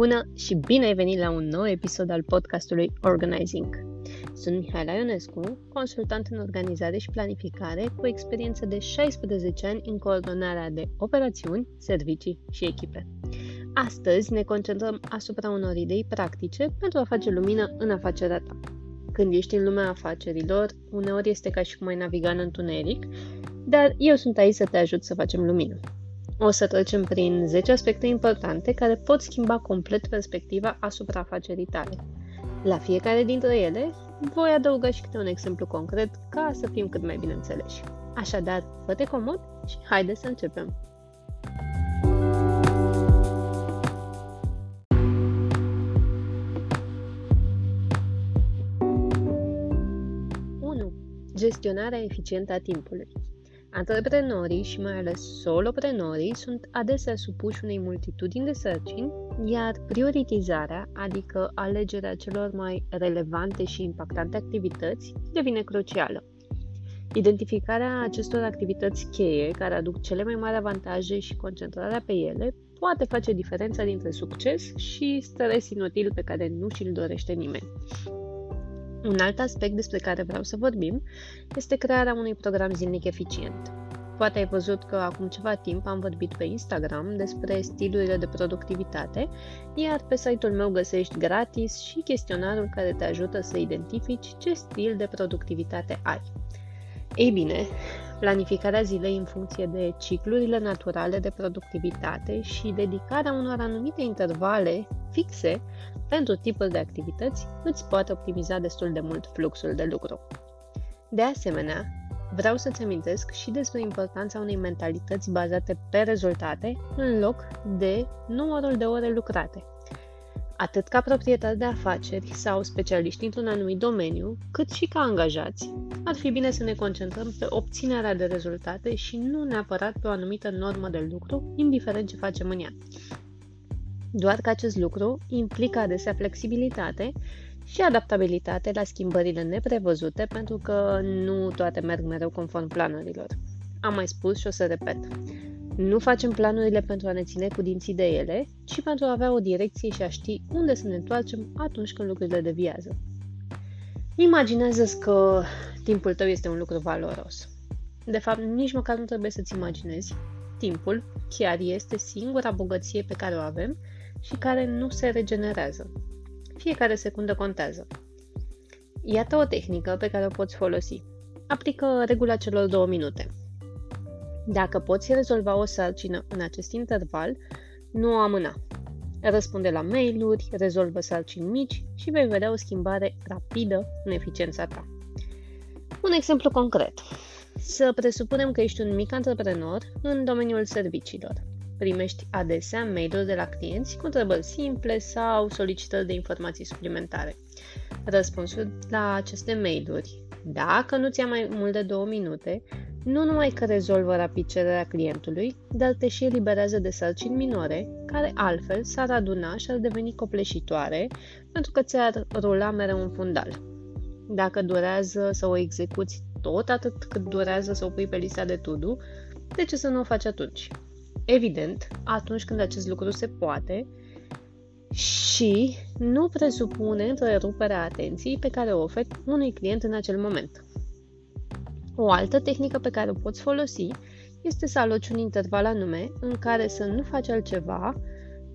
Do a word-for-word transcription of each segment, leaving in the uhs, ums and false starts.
Bună și bine ai venit la un nou episod al podcastului Organizing. Sunt Mihaela Ionescu, consultant în organizare și planificare cu experiență de șaisprezece ani în coordonarea de operațiuni, servicii și echipe. Astăzi ne concentrăm asupra unor idei practice pentru a face lumină în afacerea ta. Când ești în lumea afacerilor, uneori este ca și cum ai naviga în întuneric, dar eu sunt aici să te ajut să facem lumină. O să trecem prin zece aspecte importante care pot schimba complet perspectiva asupra afacerii tale. La fiecare dintre ele, voi adăuga și câte un exemplu concret ca să fim cât mai bine înțeleși. Așadar, fă-te comod și haide să începem! unu. Gestionarea eficientă a timpului. Antreprenorii și mai ales soloprenorii sunt adesea supuși unei multitudini de sarcini, iar prioritizarea, adică alegerea celor mai relevante și impactante activități, devine crucială. Identificarea acestor activități cheie, care aduc cele mai mari avantaje și concentrarea pe ele, poate face diferența dintre succes și stres inutil pe care nu și-l dorește nimeni. Un alt aspect despre care vreau să vorbim este crearea unui program zilnic eficient. Poate ai văzut că acum ceva timp am vorbit pe Instagram despre stilurile de productivitate, iar pe site-ul meu găsești gratis și chestionarul care te ajută să identifici ce stil de productivitate ai. Ei bine, planificarea zilei în funcție de ciclurile naturale de productivitate și dedicarea unor anumite intervale fixe pentru tipul de activități îți poate optimiza destul de mult fluxul de lucru. De asemenea, vreau să-ți amintesc și despre importanța unei mentalități bazate pe rezultate în loc de numărul de ore lucrate. Atât ca proprietari de afaceri sau specialiști într-un anumit domeniu, cât și ca angajați, ar fi bine să ne concentrăm pe obținerea de rezultate și nu neapărat pe o anumită normă de lucru, indiferent ce facem în ea. Doar că acest lucru implică adesea flexibilitate și adaptabilitate la schimbările neprevăzute, pentru că nu toate merg mereu conform planurilor. Am mai spus și o să repet. Nu facem planurile pentru a ne ține cu dinții de ele, ci pentru a avea o direcție și a ști unde să ne întoarcem atunci când lucrurile deviază. Imaginează-ți că timpul tău este un lucru valoros. De fapt, nici măcar nu trebuie să-ți imaginezi. Timpul chiar este singura bogăție pe care o avem și care nu se regenerează. Fiecare secundă contează. Iată o tehnică pe care o poți folosi. Aplică regula celor două minute. Dacă poți rezolva o sarcină în acest interval, nu o amâna. Răspunde la mail-uri, rezolvă sarcini mici și vei vedea o schimbare rapidă în eficiența ta. Un exemplu concret. Să presupunem că ești un mic antreprenor în domeniul serviciilor. Primești adesea mail-uri de la clienți cu întrebări simple sau solicitări de informații suplimentare. Răspunsul la aceste mail-uri, dacă nu ți-a mai mult de două minute, nu numai că rezolvă rapid cererea clientului, dar te și eliberează de sarcini minore, care altfel s-ar aduna și ar deveni copleșitoare, pentru că ți-ar rula mereu un fundal. Dacă durează să o execuți tot atât cât durează să o pui pe lista de to-do, de ce să nu o faci atunci? Evident, atunci când acest lucru se poate și nu presupune întreruperea atenției pe care o oferi unui client în acel moment. O altă tehnică pe care o poți folosi este să aloci un interval anume în care să nu faci altceva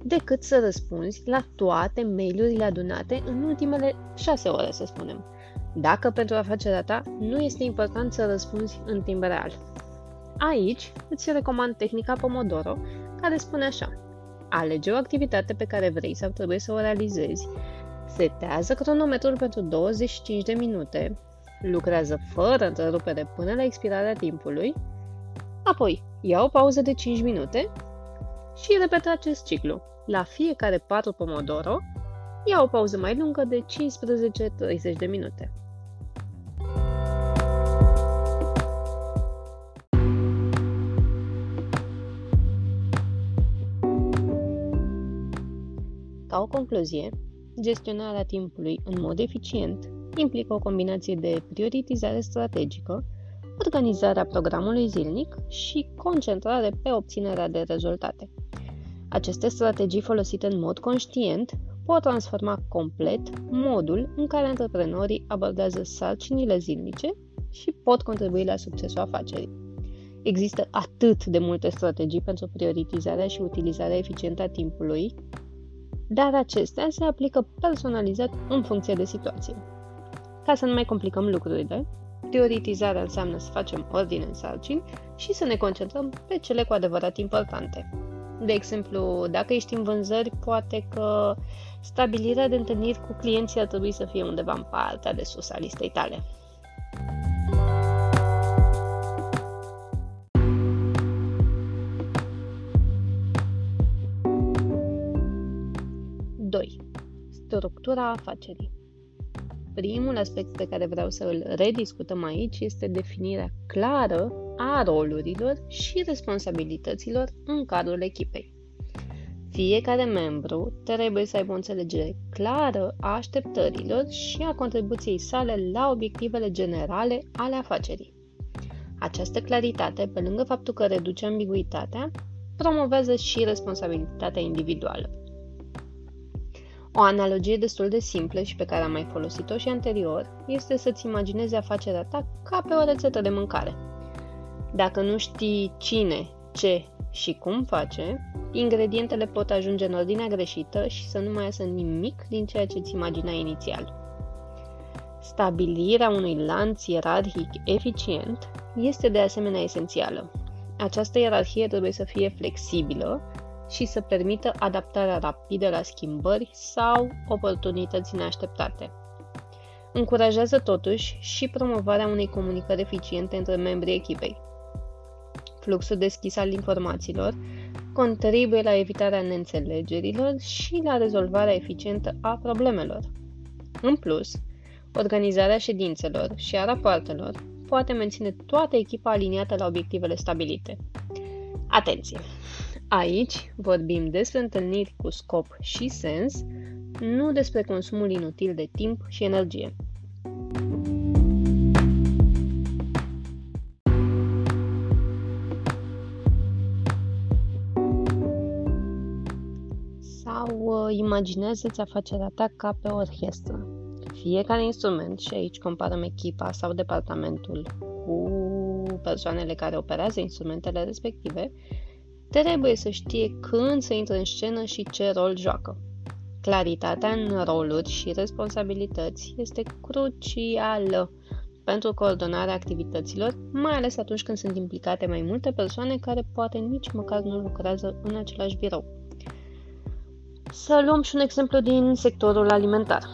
decât să răspunzi la toate mail-urile adunate în ultimele șase ore, să spunem. Dacă pentru afacerea ta nu este important să răspunzi în timp real. Aici îți recomand tehnica Pomodoro, care spune așa. Alege o activitate pe care vrei sau trebuie să o realizezi, setează cronometrul pentru douăzeci și cinci de minute, lucrează fără întrerupere până la expirarea timpului, apoi ia o pauză de cinci minute și repetă acest ciclu. La fiecare patru pomodoro, ia o pauză mai lungă de cincisprezece-treizeci de minute. Ca o concluzie, gestionarea timpului în mod eficient implică o combinație de prioritizare strategică, organizarea programului zilnic și concentrare pe obținerea de rezultate. Aceste strategii folosite în mod conștient pot transforma complet modul în care antreprenorii abordează sarcinile zilnice și pot contribui la succesul afacerii. Există atât de multe strategii pentru prioritizarea și utilizarea eficientă a timpului, dar acestea se aplică personalizat în funcție de situație. Ca să nu mai complicăm lucrurile, prioritizarea înseamnă să facem ordine în sarcini și să ne concentrăm pe cele cu adevărat importante. De exemplu, dacă ești în vânzări, poate că stabilirea de întâlniri cu clienții ar trebui să fie undeva în partea de sus a listei tale. doi. Structura afacerii. Primul aspect pe care vreau să îl rediscutăm aici este definirea clară a rolurilor și responsabilităților în cadrul echipei. Fiecare membru trebuie să aibă o înțelegere clară a așteptărilor și a contribuției sale la obiectivele generale ale afacerii. Această claritate, pe lângă faptul că reduce ambiguitatea, promovează și responsabilitatea individuală. O analogie destul de simplă și pe care am mai folosit-o și anterior este să-ți imaginezi afacerea ta ca pe o rețetă de mâncare. Dacă nu știi cine, ce și cum face, ingredientele pot ajunge în ordinea greșită și să nu mai iasă nimic din ceea ce îți imaginai inițial. Stabilirea unui lanț ierarhic eficient este de asemenea esențială. Această ierarhie trebuie să fie flexibilă și să permită adaptarea rapidă la schimbări sau oportunități neașteptate. Încurajează totuși și promovarea unei comunicări eficiente între membrii echipei. Fluxul deschis al informațiilor contribuie la evitarea neînțelegerilor și la rezolvarea eficientă a problemelor. În plus, organizarea ședințelor și a rapoartelor poate menține toată echipa aliniată la obiectivele stabilite. Atenție! Aici vorbim despre întâlniri cu scop și sens, nu despre consumul inutil de timp și energie. Sau imaginează-ți afacerea ta ca pe orchestră. Fiecare instrument, și aici comparăm echipa sau departamentul cu persoanele care operează instrumentele respective, trebuie să știe când să intre în scenă și ce rol joacă. Claritatea în roluri și responsabilități este crucială pentru coordonarea activităților, mai ales atunci când sunt implicate mai multe persoane care poate nici măcar nu lucrează în același birou. Să luăm și un exemplu din sectorul alimentar.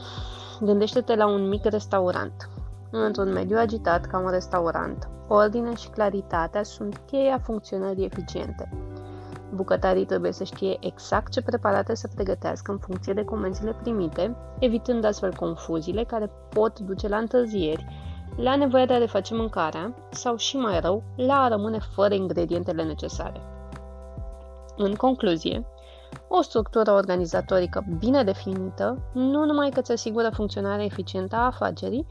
Gândește-te la un mic restaurant. Într-un mediu agitat ca un restaurant, ordinea și claritatea sunt cheia funcționării eficiente. Bucătarii trebuie să știe exact ce preparate să pregătească în funcție de comenzile primite, evitând astfel confuziile care pot duce la întârzieri, la nevoia de a reface mâncarea sau, și mai rău, la a rămâne fără ingredientele necesare. În concluzie, o structură organizatorică bine definită nu numai că îți asigură funcționarea eficientă a afacerii,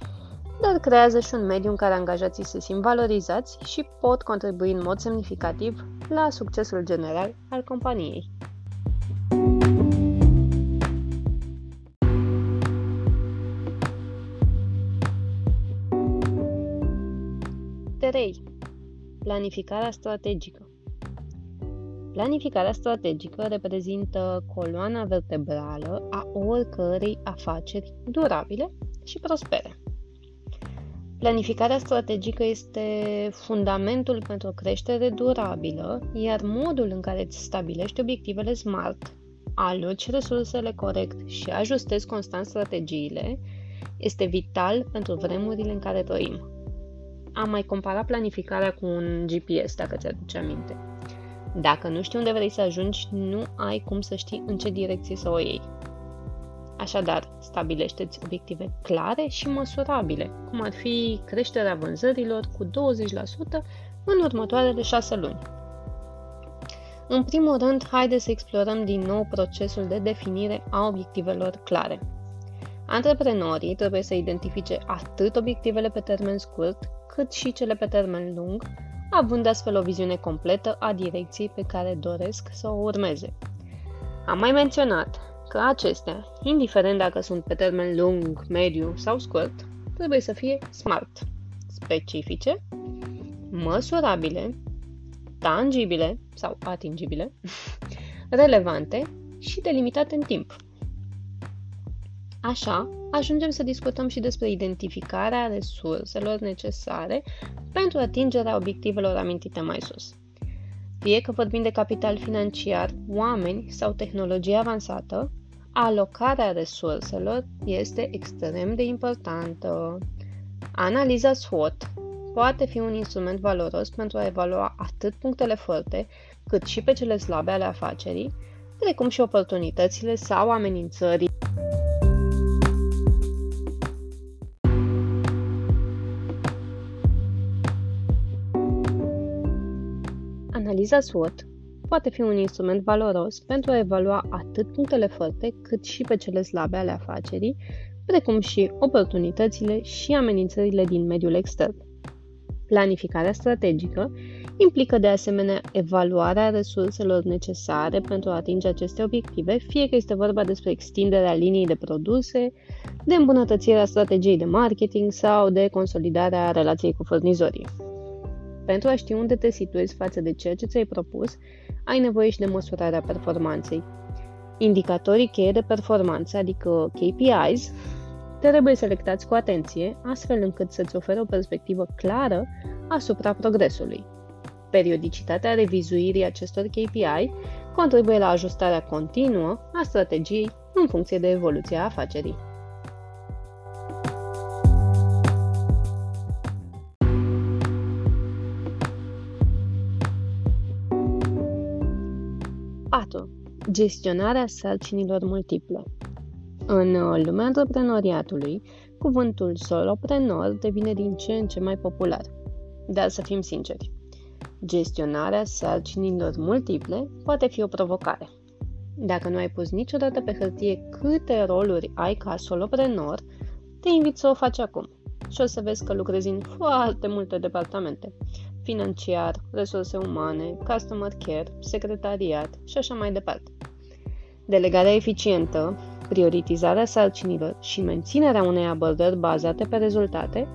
dar creează și un mediu în care angajații se simt valorizați și pot contribui în mod semnificativ la succesul general al companiei. trei. Planificarea strategică. Planificarea strategică reprezintă coloana vertebrală a oricărei afaceri durabile și prospere. Planificarea strategică este fundamentul pentru o creștere durabilă, iar modul în care îți stabilești obiectivele SMART, aloci resursele corect și ajustezi constant strategiile, este vital pentru vremurile în care trăim. Am mai comparat planificarea cu un G P S, dacă ți-aduce aminte. Dacă nu știi unde vrei să ajungi, nu ai cum să știi în ce direcție să o iei. Așadar, stabilește-ți obiective clare și măsurabile, cum ar fi creșterea vânzărilor cu douăzeci la sută în următoarele șase luni. În primul rând, haideți să explorăm din nou procesul de definire a obiectivelor clare. Antreprenorii trebuie să identifice atât obiectivele pe termen scurt, cât și cele pe termen lung, având astfel o viziune completă a direcției pe care doresc să o urmeze. Am mai menționat că acestea, indiferent dacă sunt pe termen lung, mediu sau scurt, trebuie să fie smart, specifice, măsurabile, tangibile sau atingibile, relevante și delimitate în timp. Așa, ajungem să discutăm și despre identificarea resurselor necesare pentru atingerea obiectivelor amintite mai sus. Fie că vorbim de capital financiar, oameni sau tehnologie avansată, alocarea resurselor este extrem de importantă. Analiza S W O T poate fi un instrument valoros pentru a evalua atât punctele forte, cât și pe cele slabe ale afacerii, precum și oportunitățile sau amenințările. Analiza S W O T poate fi un instrument valoros pentru a evalua atât punctele forte, cât și pe cele slabe ale afacerii, precum și oportunitățile și amenințările din mediul extern. Planificarea strategică implică de asemenea evaluarea resurselor necesare pentru a atinge aceste obiective, fie că este vorba despre extinderea liniei de produse, de îmbunătățirea strategiei de marketing sau de consolidarea relației cu furnizorii. Pentru a ști unde te situezi față de ceea ce ți-ai propus, ai nevoie și de măsurarea performanței. Indicatorii cheie de performanță, adică K P Is, trebuie selectați cu atenție, astfel încât să-ți ofere o perspectivă clară asupra progresului. Periodicitatea revizuirii acestor K P I contribuie la ajustarea continuă a strategiei în funcție de evoluția afacerii. patru. Gestionarea sarcinilor multiple. În lumea antreprenoriatului, cuvântul soloprenor devine din ce în ce mai popular. Dar să fim sinceri, gestionarea sarcinilor multiple poate fi o provocare. Dacă nu ai pus niciodată pe hârtie câte roluri ai ca soloprenor, te invit să o faci acum și o să vezi că lucrezi în foarte multe departamente. Financiar, resurse umane, customer care, secretariat și așa mai departe. Delegarea eficientă, prioritizarea sarcinilor și menținerea unei abordări bazate pe rezultate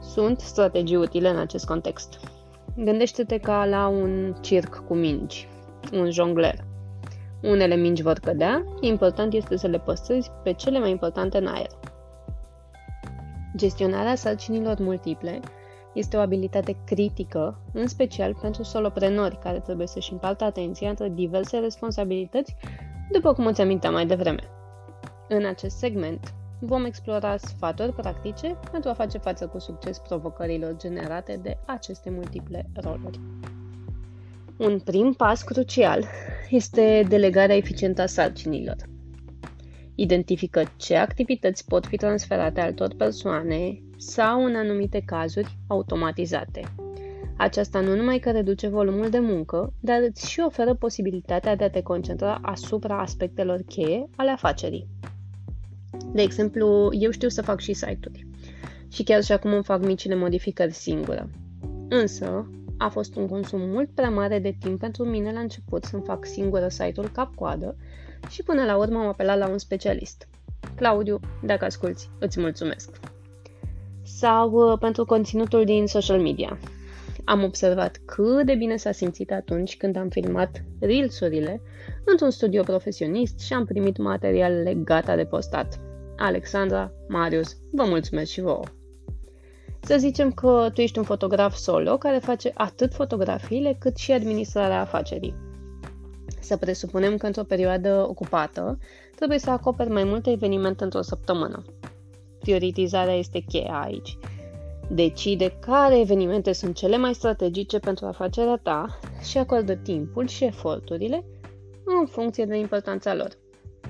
sunt strategii utile în acest context. Gândește-te ca la un circ cu mingi, un jongler. Unele mingi vor cădea, important este să le păstrezi pe cele mai importante în aer. Gestionarea sarcinilor multiple este o abilitate critică, în special pentru soloprenori care trebuie să-și împartă atenția între diverse responsabilități, după cum îți aminteam mai devreme. În acest segment vom explora sfaturi practice pentru a face față cu succes provocărilor generate de aceste multiple roluri. Un prim pas crucial este delegarea eficientă a sarcinilor. Identifică ce activități pot fi transferate altor persoane sau, în anumite cazuri, automatizate. Aceasta nu numai că reduce volumul de muncă, dar îți și oferă posibilitatea de a te concentra asupra aspectelor cheie ale afacerii. De exemplu, eu știu să fac și site-uri și chiar și acum îmi fac micile modificări singură. Însă, a fost un consum mult prea mare de timp pentru mine la început să-mi fac singură site-ul cap-coadă și până la urmă am apelat la un specialist. Claudiu, dacă asculți, îți mulțumesc! Sau pentru conținutul din social media. Am observat cât de bine s-a simțit atunci când am filmat Reels-urile într-un studio profesionist și am primit materialele gata de postat. Alexandra, Marius, vă mulțumesc și vouă! Să zicem că tu ești un fotograf solo care face atât fotografiile cât și administrarea afacerii. Să presupunem că într-o perioadă ocupată trebuie să acoperi mai multe evenimente într-o săptămână. Prioritizarea este cheia aici. Decide care evenimente sunt cele mai strategice pentru afacerea ta și acordă timpul și eforturile în funcție de importanța lor.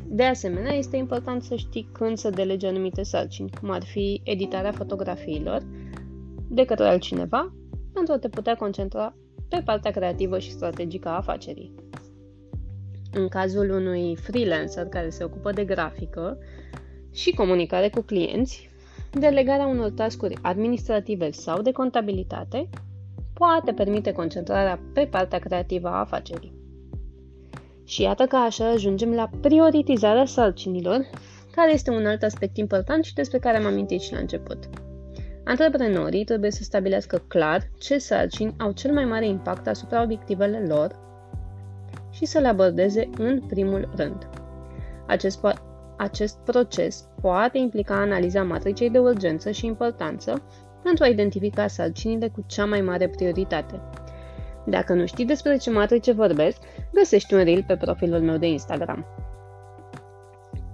De asemenea, este important să știi când să delegi anumite sarcini, cum ar fi editarea fotografiilor de către altcineva, pentru a te putea concentra pe partea creativă și strategică a afacerii. În cazul unui freelancer care se ocupă de grafică și comunicare cu clienți, delegarea unor task-uri administrative sau de contabilitate poate permite concentrarea pe partea creativă a afacerii. Și iată că așa ajungem la prioritizarea sarcinilor, care este un alt aspect important și despre care am amintit și la început. Antreprenorii trebuie să stabilească clar ce sarcini au cel mai mare impact asupra obiectivelor lor și să le abordeze în primul rând. Acest, po- acest proces poate implica analiza matricei de urgență și importanță pentru a identifica sarcinile cu cea mai mare prioritate. Dacă nu știi despre ce matrice vorbesc, găsești un reel pe profilul meu de Instagram.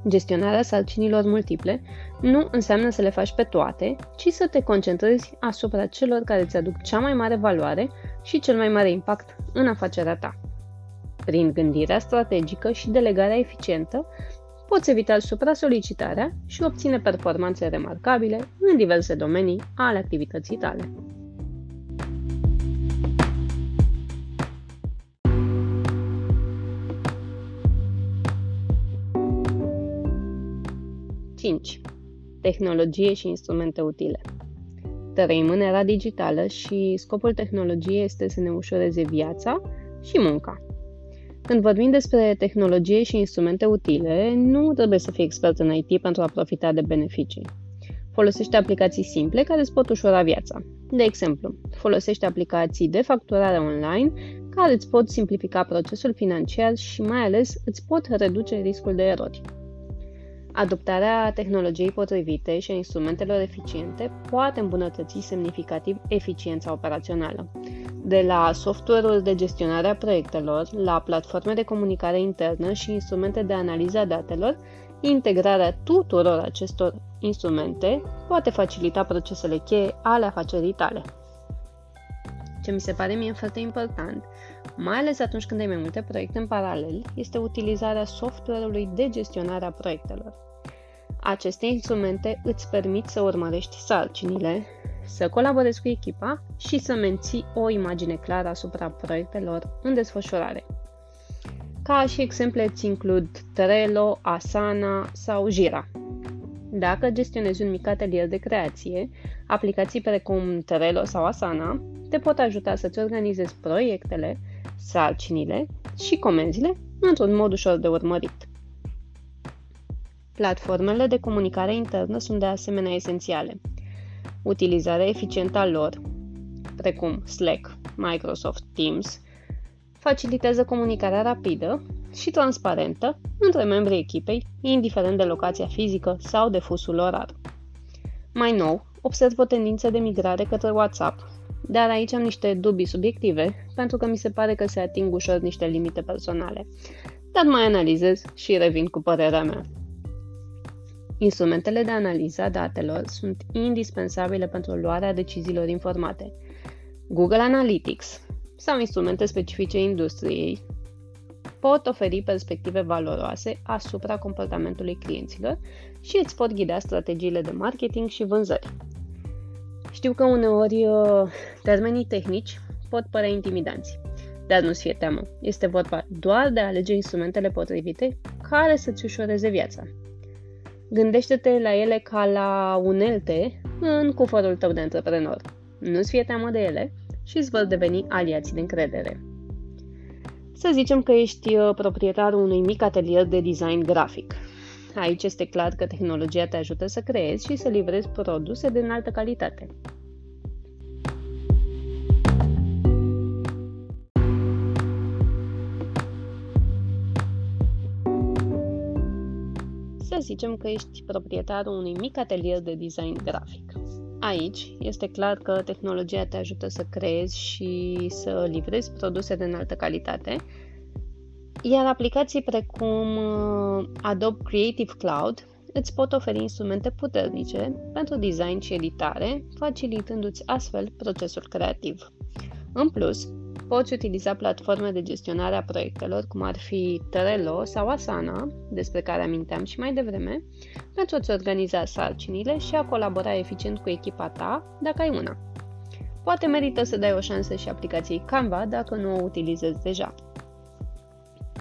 Gestionarea sarcinilor multiple nu înseamnă să le faci pe toate, ci să te concentrezi asupra celor care îți aduc cea mai mare valoare și cel mai mare impact în afacerea ta. Prin gândirea strategică și delegarea eficientă, poți evita supra-solicitarea și obține performanțe remarcabile în diverse domenii ale activității tale. cinci. Tehnologie și instrumente utile. Trăim în era digitală și scopul tehnologiei este să ne ușureze viața și munca. Când vorbim despre tehnologie și instrumente utile, nu trebuie să fii expert în I T pentru a profita de beneficii. Folosește aplicații simple care îți pot ușura viața. De exemplu, folosește aplicații de facturare online care îți pot simplifica procesul financiar și mai ales îți pot reduce riscul de erori. Adoptarea tehnologiei potrivite și a instrumentelor eficiente poate îmbunătăți semnificativ eficiența operațională. De la software-uri de gestionare a proiectelor, la platforme de comunicare internă și instrumente de analiză a datelor, integrarea tuturor acestor instrumente poate facilita procesele cheie ale afacerii tale. Ce mi se pare mie foarte important, mai ales atunci când ai mai multe proiecte în paralel, este utilizarea software-ului de gestionare a proiectelor. Aceste instrumente îți permit să urmărești sarcinile, să colaborezi cu echipa și să menții o imagine clară asupra proiectelor în desfășurare. Ca și exemple îți includ Trello, Asana sau Jira. Dacă gestionezi un mic atelier de creație, aplicații precum Trello sau Asana te pot ajuta să-ți organizezi proiectele, sarcinile și comenzile într-un mod ușor de urmărit. Platformele de comunicare internă sunt de asemenea esențiale. Utilizarea eficientă a lor, precum Slack, Microsoft Teams, facilitează comunicarea rapidă și transparentă între membrii echipei, indiferent de locația fizică sau de fusul orar. Mai nou, observ o tendință de migrare către WhatsApp, dar aici am niște dubii subiective, pentru că mi se pare că se ating ușor niște limite personale. Dar mai analizez și revin cu părerea mea. Instrumentele de analiză a datelor sunt indispensabile pentru luarea deciziilor informate. Google Analytics sau instrumente specifice industriei pot oferi perspective valoroase asupra comportamentului clienților și îți pot ghida strategiile de marketing și vânzări. Știu că uneori termenii tehnici pot părea intimidanți, dar nu-ți fie teamă. Este vorba doar de a alege instrumentele potrivite care să-ți ușureze viața. Gândește-te la ele ca la unelte în cufărul tău de antreprenor. Nu-ți fie teamă de ele și îți vor deveni aliații de încredere. Să zicem că ești proprietarul unui mic atelier de design grafic. Aici este clar că tehnologia te ajută să creezi și să livrezi produse de înaltă calitate. Să zicem că ești proprietarul unui mic atelier de design grafic. Aici este clar că tehnologia te ajută să creezi și să livrezi produse de înaltă calitate, iar aplicații precum Adobe Creative Cloud îți pot oferi instrumente puternice pentru design și editare, facilitându-ți astfel procesul creativ. În plus, poți utiliza platforme de gestionare a proiectelor, cum ar fi Trello sau Asana, despre care aminteam și mai devreme, pentru a-ți organiza sarcinile și a colabora eficient cu echipa ta, dacă ai una. Poate merită să dai o șansă și aplicației Canva, dacă nu o utilizezi deja.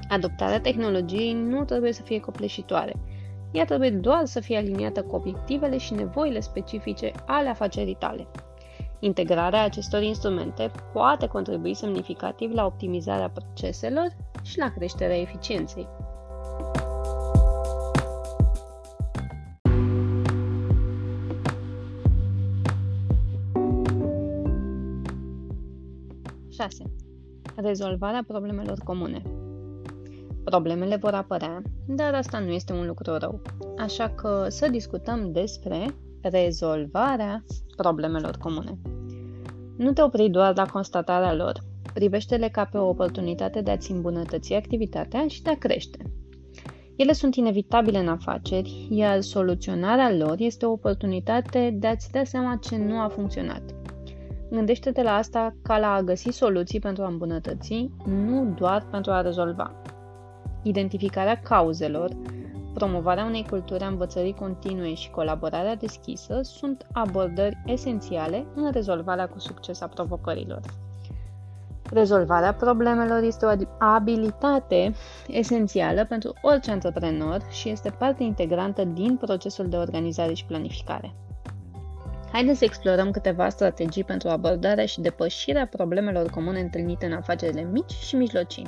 Adoptarea tehnologiei nu trebuie să fie copleșitoare. Ea trebuie doar să fie aliniată cu obiectivele și nevoile specifice ale afacerii tale. Integrarea acestor instrumente poate contribui semnificativ la optimizarea proceselor și la creșterea eficienței. șase. Rezolvarea problemelor comune. Problemele vor apărea, dar asta nu este un lucru rău. Așa că să discutăm despre rezolvarea problemelor comune. Nu te opri doar la constatarea lor. Privește-le ca pe o oportunitate de a-ți îmbunătăți activitatea și de a crește. Ele sunt inevitabile în afaceri, iar soluționarea lor este o oportunitate de a-ți da seama ce nu a funcționat. Gândește-te la asta ca la a găsi soluții pentru a îmbunătăți, nu doar pentru a rezolva. Identificarea cauzelor, promovarea unei culturi a învățării continue și colaborarea deschisă sunt abordări esențiale în rezolvarea cu succes a provocărilor. Rezolvarea problemelor este o abilitate esențială pentru orice antreprenor și este parte integrantă din procesul de organizare și planificare. Haideți să explorăm câteva strategii pentru abordarea și depășirea problemelor comune întâlnite în afacerile mici și mijlocii.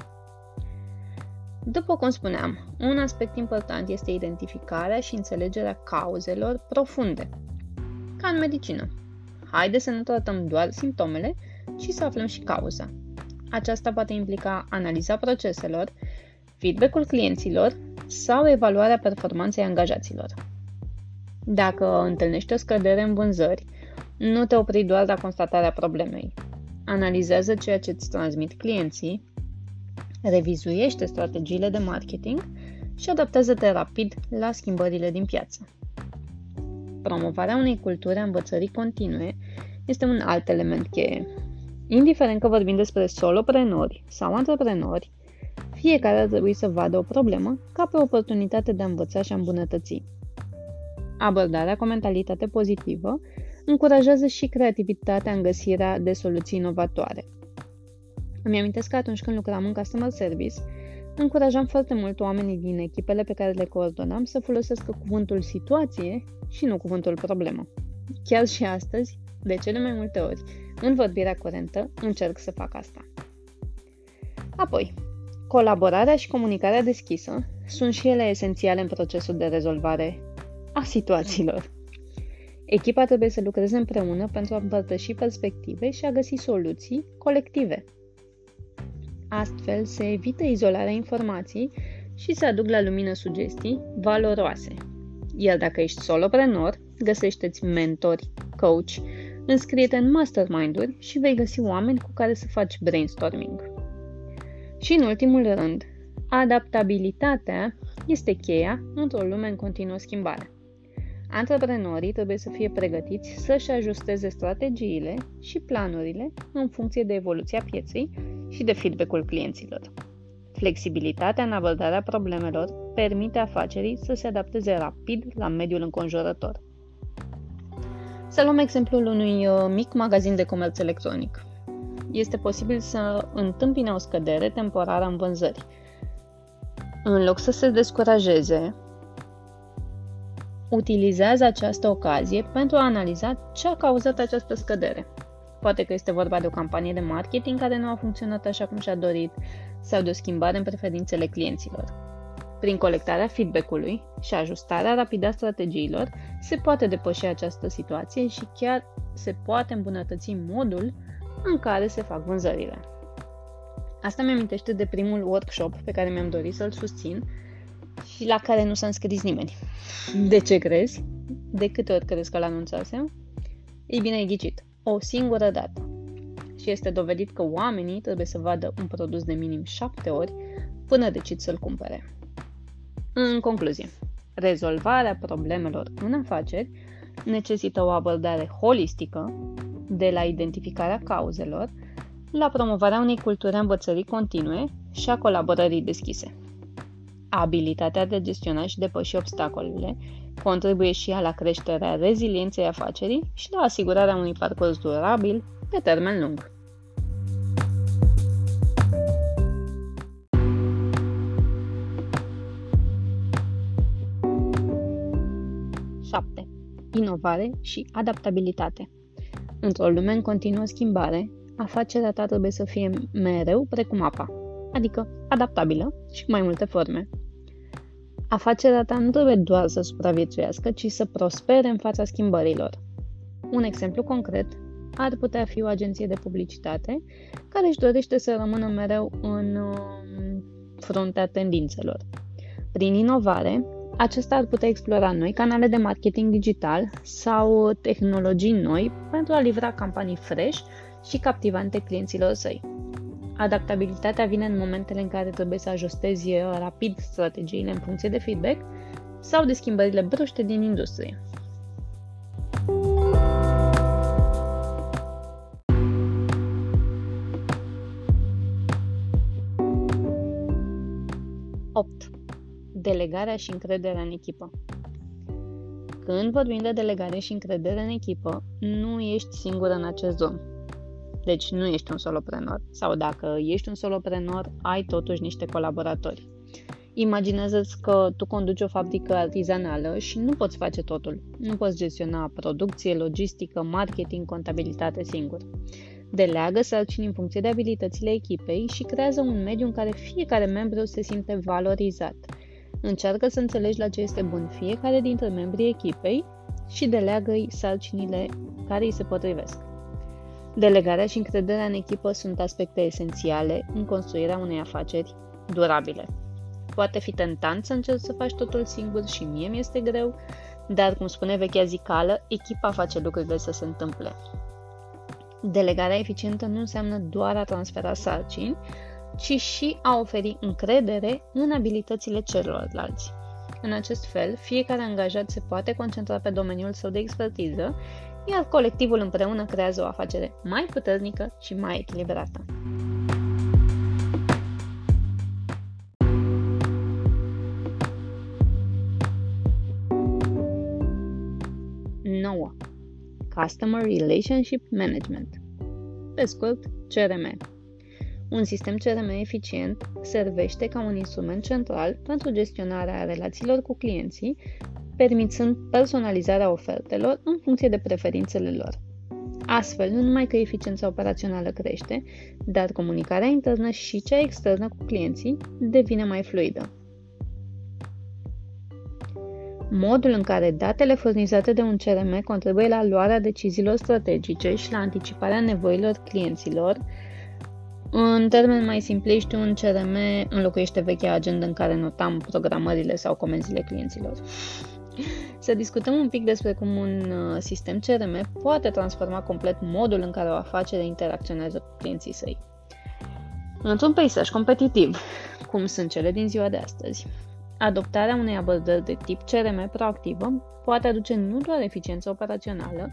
După cum spuneam, un aspect important este identificarea și înțelegerea cauzelor profunde, ca în medicină. Haideți să nu tratăm doar simptomele, ci să aflăm și cauza. Aceasta poate implica analiza proceselor, feedback-ul clienților sau evaluarea performanței angajaților. Dacă întâlnești o scădere în vânzări, nu te opri doar la constatarea problemei. Analizează ceea ce îți transmit clienții, revizuiește strategiile de marketing și adaptează-te rapid la schimbările din piață. Promovarea unei culturi a învățării continue este un alt element cheie. Indiferent că vorbim despre soloprenori sau antreprenori, fiecare ar trebui să vadă o problemă ca pe o oportunitate de a învăța și a îmbunătăți. Abordarea cu mentalitate pozitivă încurajează și creativitatea în găsirea de soluții inovatoare. Îmi amintesc că atunci când lucram în customer service, încurajam foarte mult oamenii din echipele pe care le coordonam să folosească cuvântul situație și nu cuvântul problemă. Chiar și astăzi, de cele mai multe ori, în vorbirea curentă, încerc să fac asta. Apoi, colaborarea și comunicarea deschisă sunt și ele esențiale în procesul de rezolvare a situațiilor. Echipa trebuie să lucreze împreună pentru a împărtăși perspective și a găsi soluții colective. Astfel se evită izolarea informației și se aduc la lumină sugestii valoroase. Iar dacă ești soloprenor, găsește-ți mentori, coach, înscrie-te în mastermind-uri și vei găsi oameni cu care să faci brainstorming. Și în ultimul rând, adaptabilitatea este cheia într-o lume în continuă schimbare. Antreprenorii trebuie să fie pregătiți să-și ajusteze strategiile și planurile în funcție de evoluția pieței și de feedback-ul clienților. Flexibilitatea în abordarea problemelor permite afacerii să se adapteze rapid la mediul înconjurător. Să luăm exemplul unui mic magazin de comerț electronic. Este posibil să întâmpine o scădere temporară în vânzări. În loc să se descurajeze, utilizează această ocazie pentru a analiza ce a cauzat această scădere. Poate că este vorba de o campanie de marketing care nu a funcționat așa cum și-a dorit sau de o schimbare în preferințele clienților. Prin colectarea feedback-ului și ajustarea rapidă a strategiilor, se poate depăși această situație și chiar se poate îmbunătăți modul în care se fac vânzările. Asta mi-amintește de primul workshop pe care mi-am dorit să-l susțin și la care nu s-a înscris nimeni. De ce crezi? De câte ori crezi că l-anunțasem? Ei bine, ai ghicit. O singură dată. Și este dovedit că oamenii trebuie să vadă un produs de minim șapte ori până decid să-l cumpere. În concluzie, rezolvarea problemelor în afaceri necesită o abordare holistică, de la identificarea cauzelor, la promovarea unei culturi a învățării continue și a colaborării deschise. Abilitatea de a gestiona și depăși obstacolele contribuie și ea la creșterea rezilienței afacerii și la asigurarea unui parcurs durabil pe termen lung. șapte. Inovare și adaptabilitate. Într-o lume în continuă schimbare, afacerea ta trebuie să fie mereu precum apa. adică adaptabilă și mai multe forme. Afacerea ta nu trebuie doar să supraviețuiască, ci să prospere în fața schimbărilor. Un exemplu concret ar putea fi o agenție de publicitate care își dorește să rămână mereu în fruntea tendințelor. Prin inovare, acesta ar putea explora noi canale de marketing digital sau tehnologii noi pentru a livra campanii fresh și captivante clienților săi. Adaptabilitatea vine în momentele în care trebuie să ajustezi rapid strategiile în funcție de feedback sau de schimbările bruște din industrie. opt. Delegarea și încrederea în echipă. Când vorbim de delegare și încredere în echipă, nu ești singură în acest domeniu. Deci nu ești un soloprenor. Sau dacă ești un soloprenor, ai totuși niște colaboratori. Imaginează-ți că tu conduci o fabrică artizanală și nu poți face totul. Nu poți gestiona producție, logistică, marketing, contabilitate singur. Deleagă sarcini în funcție de abilitățile echipei și creează un mediu în care fiecare membru se simte valorizat. Încearcă să înțelegi la ce este bun fiecare dintre membrii echipei și deleagă-i sarcinile care îi se potrivesc. Delegarea și încrederea în echipă sunt aspecte esențiale în construirea unei afaceri durabile. Poate fi tentant să încerci să faci totul singur și mie mi-este greu, dar, cum spune vechea zicală, echipa face lucrurile să se întâmple. Delegarea eficientă nu înseamnă doar a transfera sarcini, ci și a oferi încredere în abilitățile celorlalți. În acest fel, fiecare angajat se poate concentra pe domeniul său de expertiză, iar colectivul împreună creează o afacere mai puternică și mai echilibrată. nouă. Customer Relationship Management. Pe scurt, C R M. Un sistem C R M eficient servește ca un instrument central pentru gestionarea relațiilor cu clienții, permițând personalizarea ofertelor în funcție de preferințele lor. Astfel, nu numai că eficiența operațională crește, dar comunicarea internă și cea externă cu clienții devine mai fluidă. Modul în care datele furnizate de un C R M contribuie la luarea deciziilor strategice și la anticiparea nevoilor clienților. În termeni mai simpliști, un C R M înlocuiește vechea agendă în care notam programările sau comenzile clienților. Să discutăm un pic despre cum un sistem C R M poate transforma complet modul în care o afacere interacționează cu clienții săi. Într-un peisaj competitiv, cum sunt cele din ziua de astăzi, adoptarea unei abordări de tip C R M proactivă poate aduce nu doar eficiență operațională,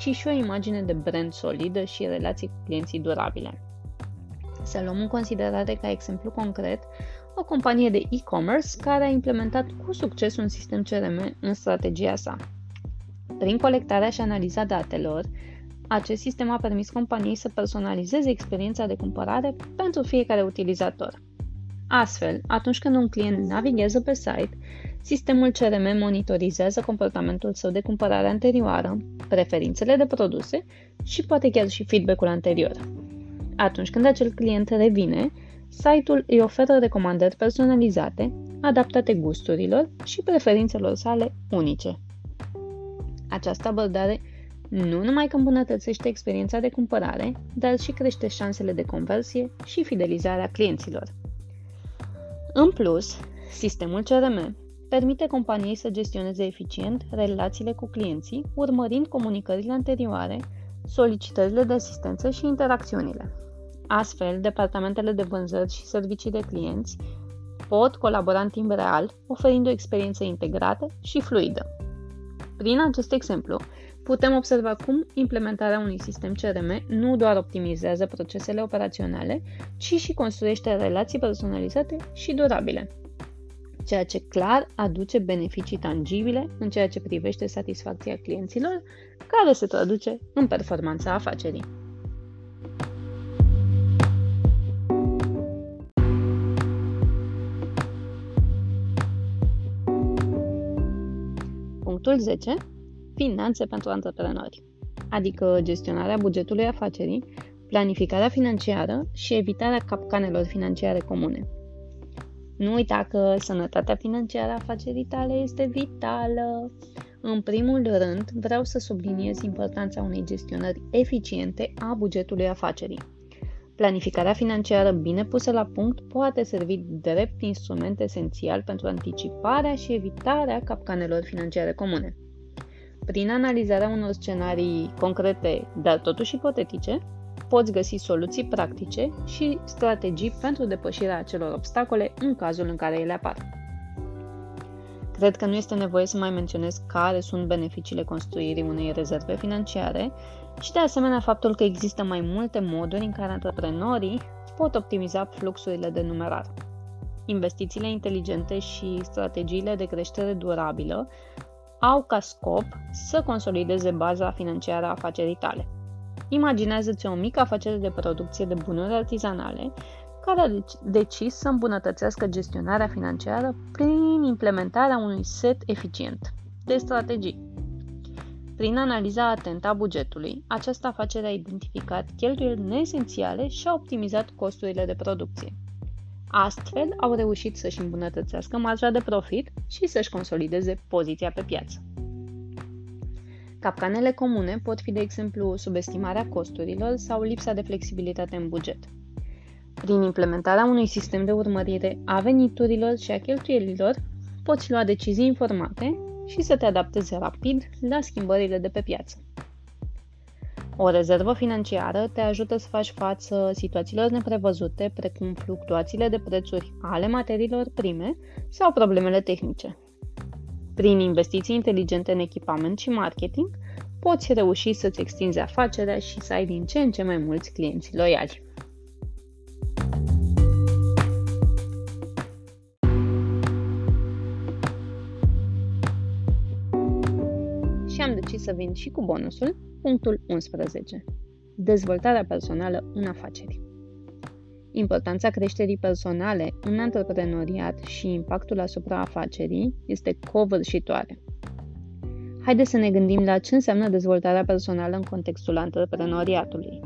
ci și o imagine de brand solidă și relații cu clienții durabile. Să luăm în considerare ca exemplu concret o companie de e-commerce care a implementat cu succes un sistem C R M în strategia sa. Prin colectarea și analiza datelor, acest sistem a permis companiei să personalizeze experiența de cumpărare pentru fiecare utilizator. Astfel, atunci când un client navighează pe site, sistemul C R M monitorizează comportamentul său de cumpărare anterioară, preferințele de produse și poate chiar și feedback-ul anterior. Atunci când acel client revine, site-ul îi oferă recomandări personalizate, adaptate gusturilor și preferințelor sale unice. Această abordare nu numai că îmbunătățește experiența de cumpărare, dar și crește șansele de conversie și fidelizarea clienților. În plus, sistemul C R M permite companiei să gestioneze eficient relațiile cu clienții, urmărind comunicările anterioare, solicitările de asistență și interacțiunile. Astfel, departamentele de vânzări și servicii de clienți pot colabora în timp real, oferind o experiență integrată și fluidă. Prin acest exemplu, putem observa cum implementarea unui sistem C R M nu doar optimizează procesele operaționale, ci și construiește relații personalizate și durabile, ceea ce clar aduce beneficii tangibile în ceea ce privește satisfacția clienților, care se traduce în performanța afacerii. Punctul zece. Finanțe pentru antreprenori, adică gestionarea bugetului afacerii, planificarea financiară și evitarea capcanelor financiare comune. Nu uita că sănătatea financiară a afacerii tale este vitală. În primul rând, vreau să subliniez importanța unei gestionări eficiente a bugetului afacerii. Planificarea financiară bine pusă la punct poate servi drept instrument esențial pentru anticiparea și evitarea capcanelor financiare comune. Prin analizarea unor scenarii concrete, dar totuși ipotetice, poți găsi soluții practice și strategii pentru depășirea acelor obstacole în cazul în care ele apar. Cred că nu este nevoie să mai menționez care sunt beneficiile construirii unei rezerve financiare și de asemenea faptul că există mai multe moduri în care antreprenorii pot optimiza fluxurile de numerar. Investițiile inteligente și strategiile de creștere durabilă au ca scop să consolideze baza financiară a afacerii tale. Imaginează-ți o mică afacere de producție de bunuri artizanale care a decis să îmbunătățească gestionarea financiară prin implementarea unui set eficient de strategii. Prin analiza atentă a bugetului, această afacere a identificat cheltuieli neesențiale și a optimizat costurile de producție. Astfel, au reușit să-și îmbunătățească marja de profit și să-și consolideze poziția pe piață. Capcanele comune pot fi, de exemplu, subestimarea costurilor sau lipsa de flexibilitate în buget. Prin implementarea unui sistem de urmărire a veniturilor și a cheltuielilor, poți lua decizii informate și să te adaptezi rapid la schimbările de pe piață. O rezervă financiară te ajută să faci față situațiilor neprevăzute, precum fluctuațiile de prețuri ale materiilor prime sau problemele tehnice. Prin investiții inteligente în echipament și marketing, poți reuși să-ți extinzi afacerea și să ai din ce în ce mai mulți clienți loiali. Și am decis să vin și cu bonusul, punctul unsprezece. Dezvoltarea personală în afaceri. Importanța creșterii personale în antreprenoriat și impactul asupra afacerii este covârșitoare. Haideți să ne gândim la ce înseamnă dezvoltarea personală în contextul antreprenoriatului.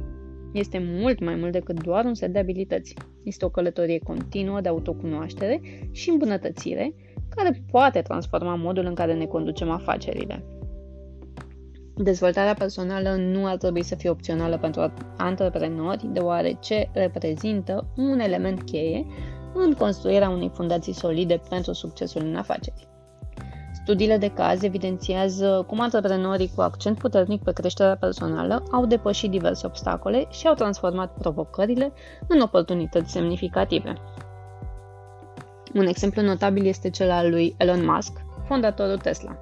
Este mult mai mult decât doar un set de abilități. Este o călătorie continuă de autocunoaștere și îmbunătățire care poate transforma modul în care ne conducem afacerile. Dezvoltarea personală nu ar trebui să fie opțională pentru antreprenori, deoarece reprezintă un element cheie în construirea unei fundații solide pentru succesul în afaceri. Studiile de caz evidențiază cum antreprenorii cu accent puternic pe creșterea personală au depășit diverse obstacole și au transformat provocările în oportunități semnificative. Un exemplu notabil este cel al lui Elon Musk, fondatorul Tesla.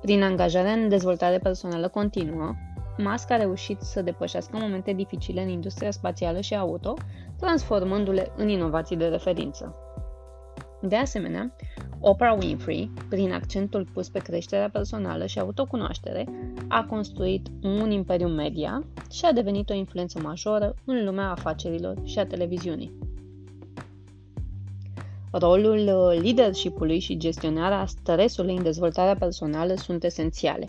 Prin angajarea în dezvoltare personală continuă, Musk a reușit să depășească momente dificile în industria spațială și auto, transformându-le în inovații de referință. De asemenea, Oprah Winfrey, prin accentul pus pe creșterea personală și autocunoaștere, a construit un imperiu media și a devenit o influență majoră în lumea afacerilor și a televiziunii. Rolul leadership-ului și gestionarea stresului în dezvoltarea personală sunt esențiale.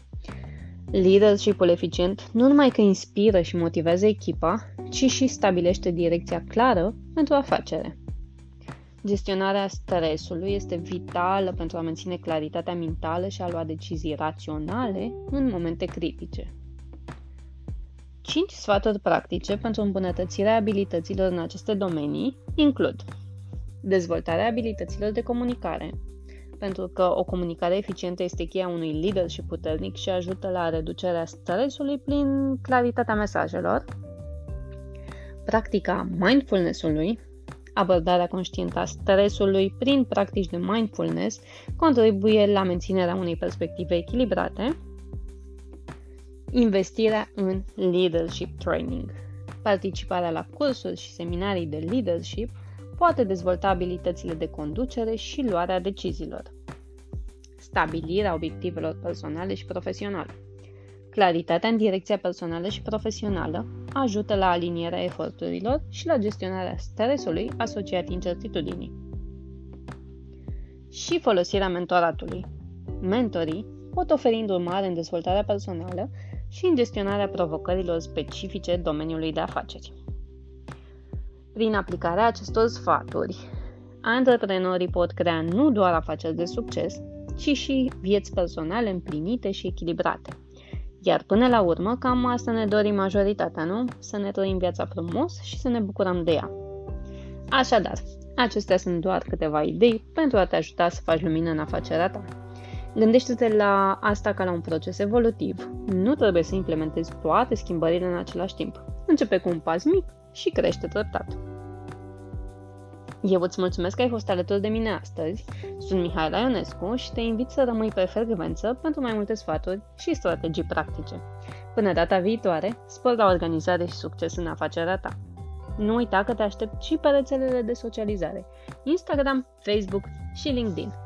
Leadership-ul eficient nu numai că inspiră și motivează echipa, ci și stabilește direcția clară pentru afacere. Gestionarea stresului este vitală pentru a menține claritatea mentală și a lua decizii raționale în momente critice. cinci sfaturi practice pentru îmbunătățirea abilităților în aceste domenii includ: dezvoltarea abilităților de comunicare, pentru că o comunicare eficientă este cheia unui leadership puternic și ajută la reducerea stresului prin claritatea mesajelor. Practica mindfulness-ului, abordarea conștientă a stresului prin practici de mindfulness, contribuie la menținerea unei perspective echilibrate. Investirea în leadership training, participarea la cursuri și seminarii de leadership poate dezvolta abilitățile de conducere și luarea deciziilor. Stabilirea obiectivelor personale și profesionale. Claritatea în direcția personală și profesională ajută la alinierea eforturilor și la gestionarea stresului asociat incertitudinii. Și folosirea mentoratului. Mentorii pot oferi îndrumare în dezvoltarea personală și în gestionarea provocărilor specifice domeniului de afaceri. Prin aplicarea acestor sfaturi, antreprenorii pot crea nu doar afaceri de succes, ci și vieți personale împlinite și echilibrate. Iar până la urmă, cam asta ne dorim majoritatea, nu? Să ne trăim viața frumos și să ne bucurăm de ea. Așadar, acestea sunt doar câteva idei pentru a te ajuta să faci lumină în afacerea ta. Gândește-te la asta ca la un proces evolutiv. Nu trebuie să implementezi toate schimbările în același timp. Începe cu un pas mic și crește treptat. Eu îți mulțumesc că ai fost alături de mine astăzi. Sunt Mihaela Ionescu și te invit să rămâi pe frecvență pentru mai multe sfaturi și strategii practice. Până data viitoare, spor la organizare și succes în afacerea ta. Nu uita că te aștept și pe rețelele de socializare, Instagram, Facebook și LinkedIn.